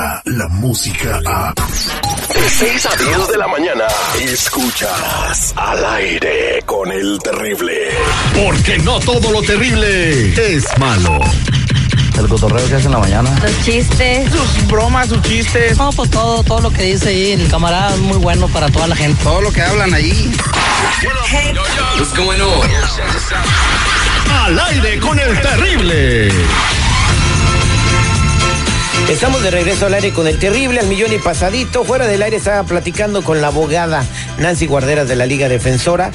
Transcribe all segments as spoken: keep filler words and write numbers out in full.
llega la música a... De seis a diez de la mañana, escuchas Al Aire con El Terrible. Porque no todo lo terrible es malo. El cotorreo que hace en la mañana. Los chistes. Sus bromas, sus chistes. No, pues todo, todo lo que dice ahí el camarada es muy bueno para toda la gente. Todo lo que hablan ahí. Hey. What's going on? Al Aire con El Terrible. Estamos de regreso al aire con El Terrible, al millón y pasadito. Fuera del aire estaba platicando con la abogada Nancy Guarderas de la Liga Defensora.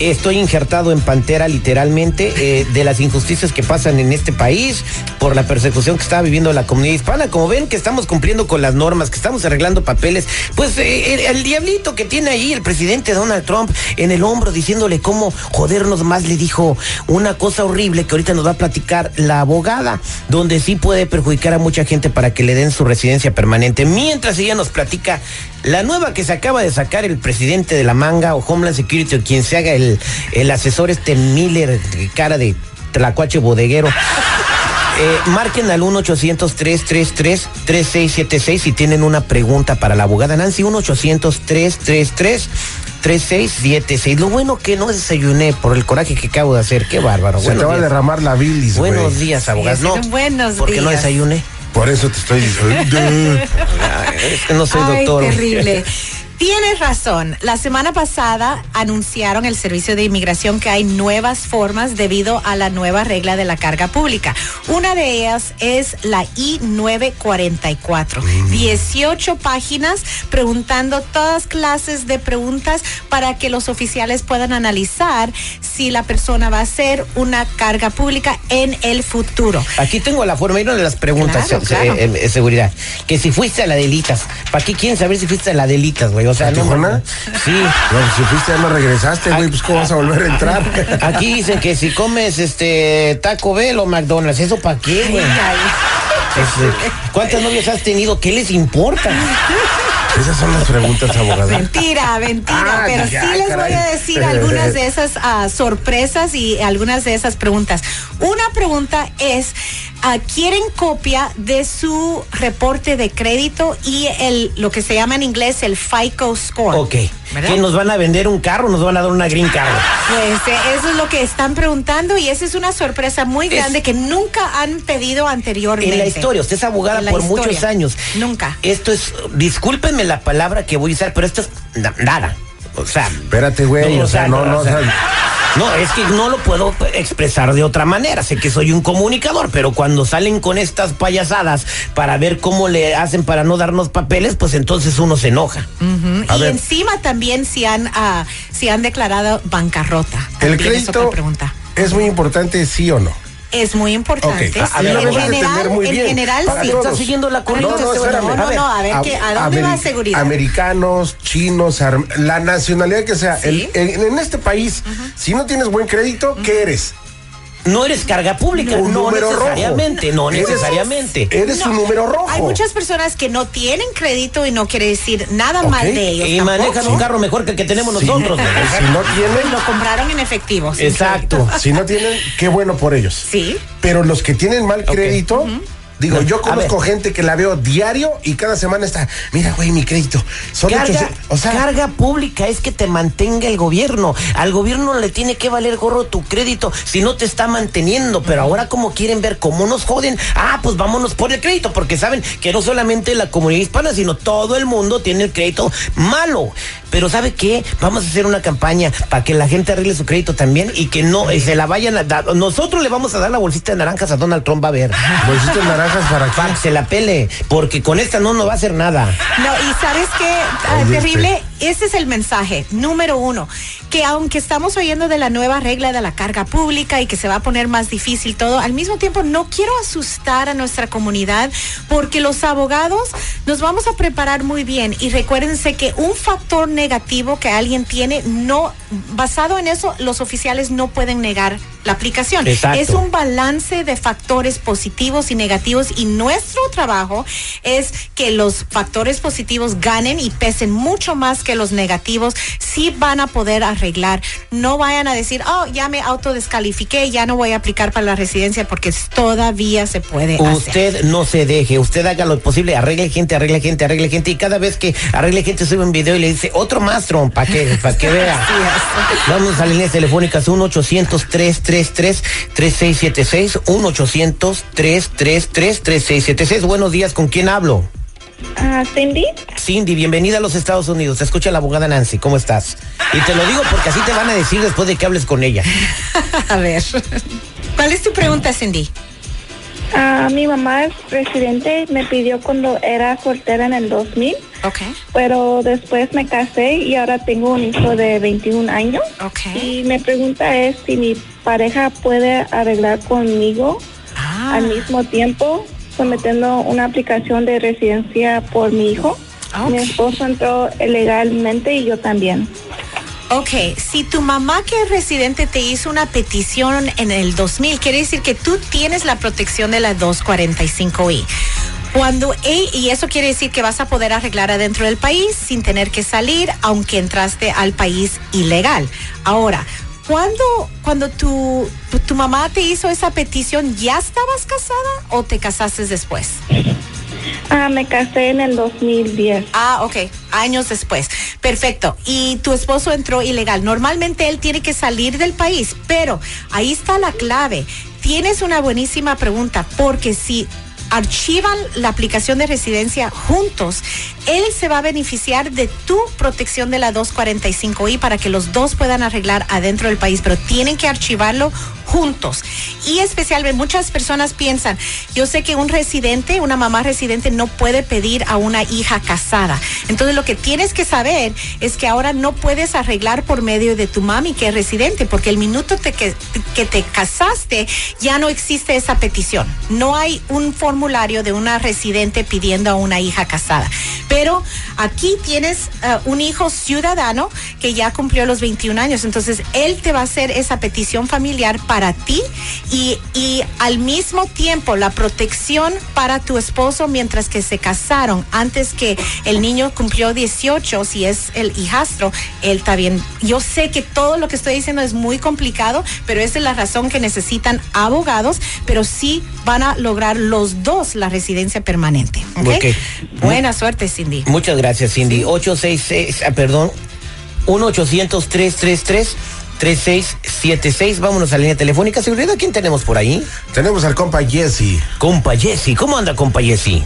Estoy injertado en pantera literalmente eh, de las injusticias que pasan en este país por la persecución que está viviendo la comunidad hispana. Como ven que estamos cumpliendo con las normas, que estamos arreglando papeles, pues eh, el, el diablito que tiene ahí el presidente Donald Trump en el hombro diciéndole cómo jodernos más, le dijo una cosa horrible que ahorita nos va a platicar la abogada, donde sí puede perjudicar a mucha gente para que le den su residencia permanente. Mientras ella nos platica la nueva que se acaba de sacar el presidente de la manga, o Homeland Security, o quien se haga el, el asesor este Miller, cara de tlacuache bodeguero. Eh, marquen al uno ochocientos, tres tres tres, tres seis siete seis si tienen una pregunta para la abogada Nancy, uno ochocientos, tres tres tres, tres seis siete seis. Lo bueno que no desayuné por el coraje que acabo de hacer, qué bárbaro. Se te va a derramar la bilis. Buenos días, abogada. No, porque no desayuné. Por eso te estoy diciendo. Es que no soy Ay, doctor. Terrible. Tienes razón. La semana pasada anunciaron el Servicio de Inmigración que hay nuevas formas debido a la nueva regla de la carga pública. Una de ellas es la I nueve cuarenta y cuatro. Mm. dieciocho páginas preguntando todas clases de preguntas para que los oficiales puedan analizar si la persona va a ser una carga pública en el futuro. Aquí tengo la forma, una de las preguntas, claro, claro. Eh, eh, seguridad. Que si fuiste a la delitas. ¿Para qué quieren saber si fuiste a la delitas, güey? O sea, ¿en Tijuana? No, sí. No, si fuiste, ya no regresaste, güey, pues ¿cómo vas a volver a entrar? Aquí dicen que si comes este Taco Bell o McDonald's, ¿eso para qué, güey? ¿Cuántas novias has tenido? ¿Qué les importa? Esas son las preguntas, abogada. Mentira, mentira, ah, pero ya, sí les caray. Voy a decir algunas de esas uh, sorpresas y algunas de esas preguntas. Una pregunta es, uh, ¿quieren copia de su reporte de crédito y el lo que se llama en inglés el FICO score? Ok, ¿verdad? ¿Que nos van a vender un carro, nos van a dar una green card? Pues eh, eso es lo que están preguntando y esa es una sorpresa muy grande es, que nunca han pedido anteriormente. En la historia, usted es abogada por historia. Muchos años. Nunca. Esto es, discúlpenme la palabra que voy a usar, pero esto es nada. O sea, espérate, güey, no, o sea, no, no, o sea, no, es que no lo puedo expresar de otra manera. Sé que soy un comunicador, pero cuando salen con estas payasadas para ver cómo le hacen para no darnos papeles, pues entonces uno se enoja. Uh-huh. Y ver. Encima también si han, uh, si han declarado bancarrota. El crédito es muy importante, ¿sí o no? Es muy importante. Okay. A, a ver, en, general, muy en bien. General, sí. Está siguiendo la corriente. No, no, no, no, no, no, a ver, a, que, ¿a dónde va seguridad? Americanos, chinos, ar, la nacionalidad que sea. ¿Sí? El, el, en este país, uh-huh. Si no tienes buen crédito, uh-huh. ¿Qué eres? No eres carga pública, no, no necesariamente, rojo. No necesariamente. Eres, eres no. Un número rojo. Hay muchas personas que no tienen crédito y no quiere decir nada okay. Mal de ellos. Y tampoco. Manejan un carro mejor que el que tenemos sí. Nosotros. Si no tienen... Lo compraron en efectivo. Exacto. Si no tienen, qué bueno por ellos. Sí. Pero los que tienen mal crédito... Okay. Uh-huh. Digo, no, yo conozco gente que la veo diario y cada semana está, mira, güey, mi crédito. Son carga, ocho, o sea, carga pública es que te mantenga el gobierno. Al gobierno le tiene que valer gorro tu crédito si no te está manteniendo. Pero ahora como quieren ver cómo nos joden, ah, pues vámonos por el crédito, porque saben que no solamente la comunidad hispana, sino todo el mundo tiene el crédito malo. Pero ¿sabe qué? Vamos a hacer una campaña para que la gente arregle su crédito también y que no eh, se la vayan a dar. Nosotros le vamos a dar la bolsita de naranjas a Donald Trump, va a ver. Bolsita de naranjas. Para que Pac, se la pele, porque con esta no nos va a hacer nada. No, y ¿sabes qué? Terrible, ese es el mensaje, número uno, que aunque estamos oyendo de la nueva regla de la carga pública y que se va a poner más difícil todo, al mismo tiempo no quiero asustar a nuestra comunidad, porque los abogados nos vamos a preparar muy bien, y recuérdense que un factor negativo que alguien tiene, no, basado en eso, los oficiales no pueden negar la aplicación. Exacto. Es un balance de factores positivos y negativos, y nuestro trabajo es que los factores positivos ganen ganen y pesen mucho más que los negativos, sí van a poder arreglar. No vayan a decir, oh, ya me autodescalifiqué, ya no voy a aplicar para la residencia, porque todavía se puede hacer. Usted no se deje, usted haga lo posible, arregle gente, arregle gente, arregle gente, y cada vez que arregle gente sube un video y le dice, otro más, Trump, para que, para que vea. Vamos a líneas telefónicas, uno ochocientos, trescientos treinta y tres, treinta y seis setenta y seis, uno ochocientos, trescientos treinta y tres, treinta y seis setenta y seis. Buenos días, ¿con quién hablo? Uh, Cindy. Cindy, bienvenida a los Estados Unidos. Te escucha la abogada Nancy, ¿cómo estás? Y te lo digo porque así te van a decir después de que hables con ella. A ver, ¿cuál es tu pregunta, Cindy? Uh, mi mamá es residente, me pidió cuando era soltera en el dos mil. Okay. Pero después me casé y ahora tengo un hijo de veintiún años. Okay. Y mi pregunta es si mi pareja puede arreglar conmigo ah. al mismo tiempo, sometiendo una aplicación de residencia por mi hijo. Okay. Mi esposo entró legalmente y yo también. Ok, si tu mamá que es residente te hizo una petición en el dos mil, quiere decir que tú tienes la protección de la doscientos cuarenta y cinco i. Cuando, y eso quiere decir que vas a poder arreglar adentro del país sin tener que salir, aunque entraste al país ilegal. Ahora, ¿cuándo, cuando tu, tu, tu mamá te hizo esa petición, ¿ya estabas casada o te casaste después? Ah, me casé en el dos mil diez. Ah, ok, años después. Perfecto, y tu esposo entró ilegal. Normalmente él tiene que salir del país, pero ahí está la clave. Tienes una buenísima pregunta, porque si archivan la aplicación de residencia juntos, él se va a beneficiar de tu protección de la doscientos cuarenta y cinco i para que los dos puedan arreglar adentro del país, pero tienen que archivarlo juntos. Y especialmente muchas personas piensan, yo sé que un residente, una mamá residente no puede pedir a una hija casada. Entonces lo que tienes que saber es que ahora no puedes arreglar por medio de tu mami que es residente, porque el minuto te que, que te casaste ya no existe esa petición. No hay un formulario de una residente pidiendo a una hija casada. Pero aquí tienes uh, un hijo ciudadano que ya cumplió los veintiún años, entonces él te va a hacer esa petición familiar para ti y, y al mismo tiempo la protección para tu esposo mientras que se casaron, antes que el niño cumplió dieciocho, si es el hijastro, él está bien. Yo sé que todo lo que estoy diciendo es muy complicado, pero esa es la razón que necesitan abogados, pero sí van a lograr los dos la residencia permanente. ¿Okay? Okay. Buena suerte, sí. Cindy. Muchas gracias, Cindy. ocho seis seis, perdón, uno ochocientos, trescientos treinta y tres, treinta y seis setenta y seis. Vámonos a la línea telefónica. Seguridad, ¿quién tenemos por ahí? Tenemos al compa Jesse. Compa Jesse, ¿cómo anda, compa Jesse?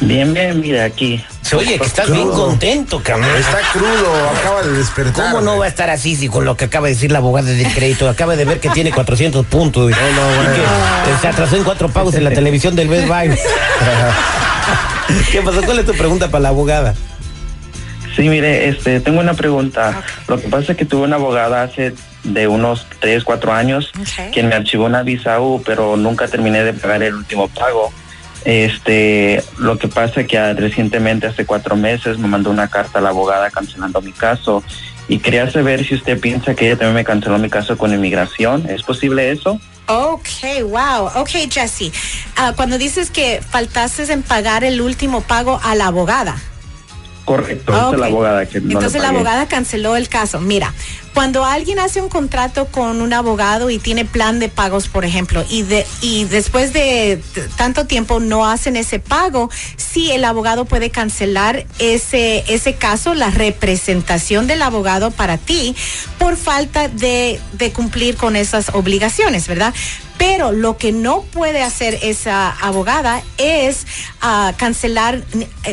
Bien, bien, mira, aquí. Oye, que estás bien contento, cabrón. Está crudo, acaba de despertar. ¿Cómo no va a estar así si con lo que acaba de decir la abogada del crédito? Acaba de ver que tiene cuatrocientos puntos. No, no, bueno. Se atrasó en cuatro pagos en la televisión del Best Buy. ¿Qué pasó? ¿Cuál es tu pregunta para la abogada? Sí, mire, este, tengo una pregunta. Okay. Lo que pasa es que tuve una abogada hace de unos tres, cuatro años, okay, quien me archivó una visa U, pero nunca terminé de pagar el último pago. Este, lo que pasa es que recientemente, hace cuatro meses, me mandó una carta a la abogada cancelando mi caso. Y quería saber si usted piensa que ella también me canceló mi caso con inmigración. ¿Es posible eso? Ok, wow. Ok, Jesse. Uh, cuando dices que faltaste en pagar el último pago a la abogada. Correcto, okay. Es la abogada que no Entonces la abogada canceló el caso. Mira, cuando alguien hace un contrato con un abogado y tiene plan de pagos, por ejemplo, y de y después de tanto tiempo no hacen ese pago, sí, el abogado puede cancelar ese ese caso, la representación del abogado para ti, por falta de, de cumplir con esas obligaciones, ¿verdad? Pero lo que no puede hacer esa abogada es uh, cancelar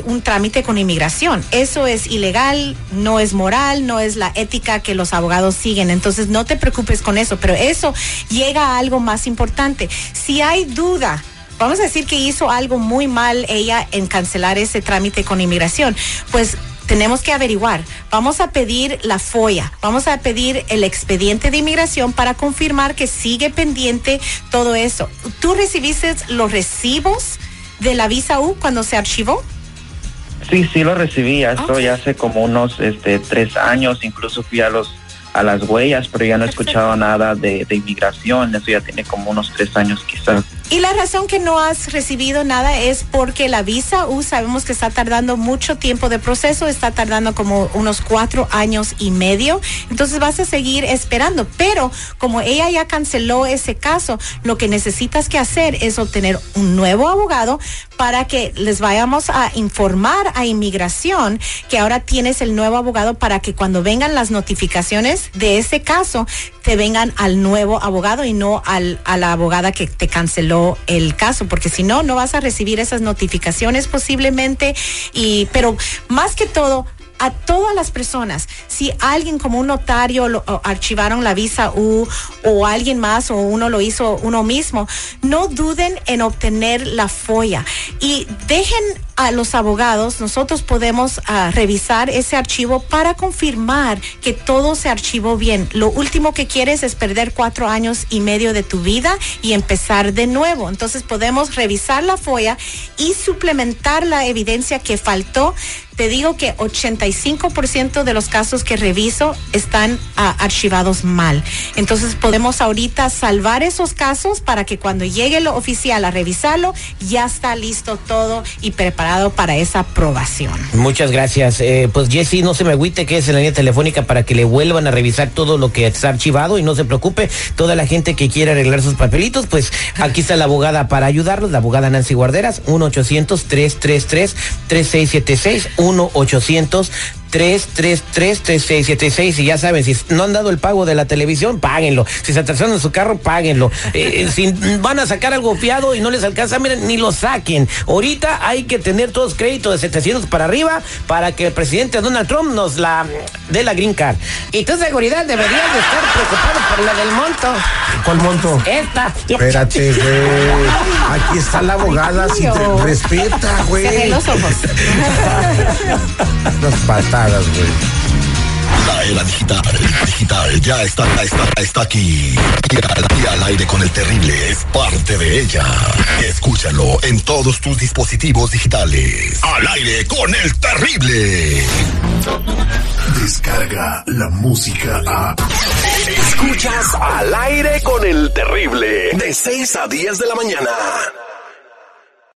un trámite con inmigración. Eso es ilegal, no es moral, no es la ética que los abogados siguen. Entonces no te preocupes con eso, pero eso llega a algo más importante. Si hay duda, vamos a decir que hizo algo muy mal ella en cancelar ese trámite con inmigración, pues tenemos que averiguar, vamos a pedir la FOIA, vamos a pedir el expediente de inmigración para confirmar que sigue pendiente todo eso. ¿Tú recibiste los recibos de la visa U cuando se archivó? Sí, sí lo recibí, esto okay. ya hace como unos este, tres años, incluso fui a los a las huellas, pero ya no he escuchado nada de, de inmigración, eso ya tiene como unos tres años quizás. Y la razón que no has recibido nada es porque la visa U, sabemos que está tardando mucho tiempo de proceso, está tardando como unos cuatro años y medio, entonces vas a seguir esperando, pero como ella ya canceló ese caso, lo que necesitas que hacer es obtener un nuevo abogado para que les vayamos a informar a inmigración que ahora tienes el nuevo abogado, para que cuando vengan las notificaciones de ese caso, te vengan al nuevo abogado y no al, a la abogada que te canceló el caso, porque si no, no vas a recibir esas notificaciones posiblemente. Y, pero más que todo, a todas las personas, si alguien como un notario lo, o archivaron la visa U, o alguien más, o uno lo hizo uno mismo, no duden en obtener la FOIA y dejen a los abogados, nosotros podemos uh, revisar ese archivo para confirmar que todo se archivó bien. Lo último que quieres es perder cuatro años y medio de tu vida y empezar de nuevo. Entonces podemos revisar la FOIA y suplementar la evidencia que faltó. Te digo que ochenta y cinco por ciento de los casos que reviso están uh, archivados mal. Entonces podemos ahorita salvar esos casos para que cuando llegue lo oficial a revisarlo, ya está listo todo y preparado para esa aprobación. Muchas gracias. Eh, pues Jesse, no se me agüite que es en la línea telefónica para que le vuelvan a revisar todo lo que está archivado, y no se preocupe, toda la gente que quiere arreglar sus papelitos, pues aquí está la abogada para ayudarlos, la abogada Nancy Guarderas, uno ochocientos, tres tres tres, tres seis siete seis, uno ochocientos, tres tres tres, tres seis siete seis, y ya saben, si no han dado el pago de la televisión, páguenlo, si se atrasaron en su carro, páguenlo, eh, si van a sacar algo fiado y no les alcanza, miren, ni lo saquen, ahorita hay que tener todos créditos de setecientos para arriba para que el presidente Donald Trump nos la dé la green card, y tu seguridad deberías de estar preocupado por la del monto. ¿Cuál monto? Esta. Espérate, güey, aquí está la abogada, si te respeta, güey. Cerré los ojos. Las patas. La era digital, digital, ya está, está, está aquí. Y Al Aire con El Terrible es parte de ella. Escúchalo en todos tus dispositivos digitales. Al Aire con El Terrible. Descarga la música a... Escuchas Al Aire con El Terrible de seis a diez de la mañana.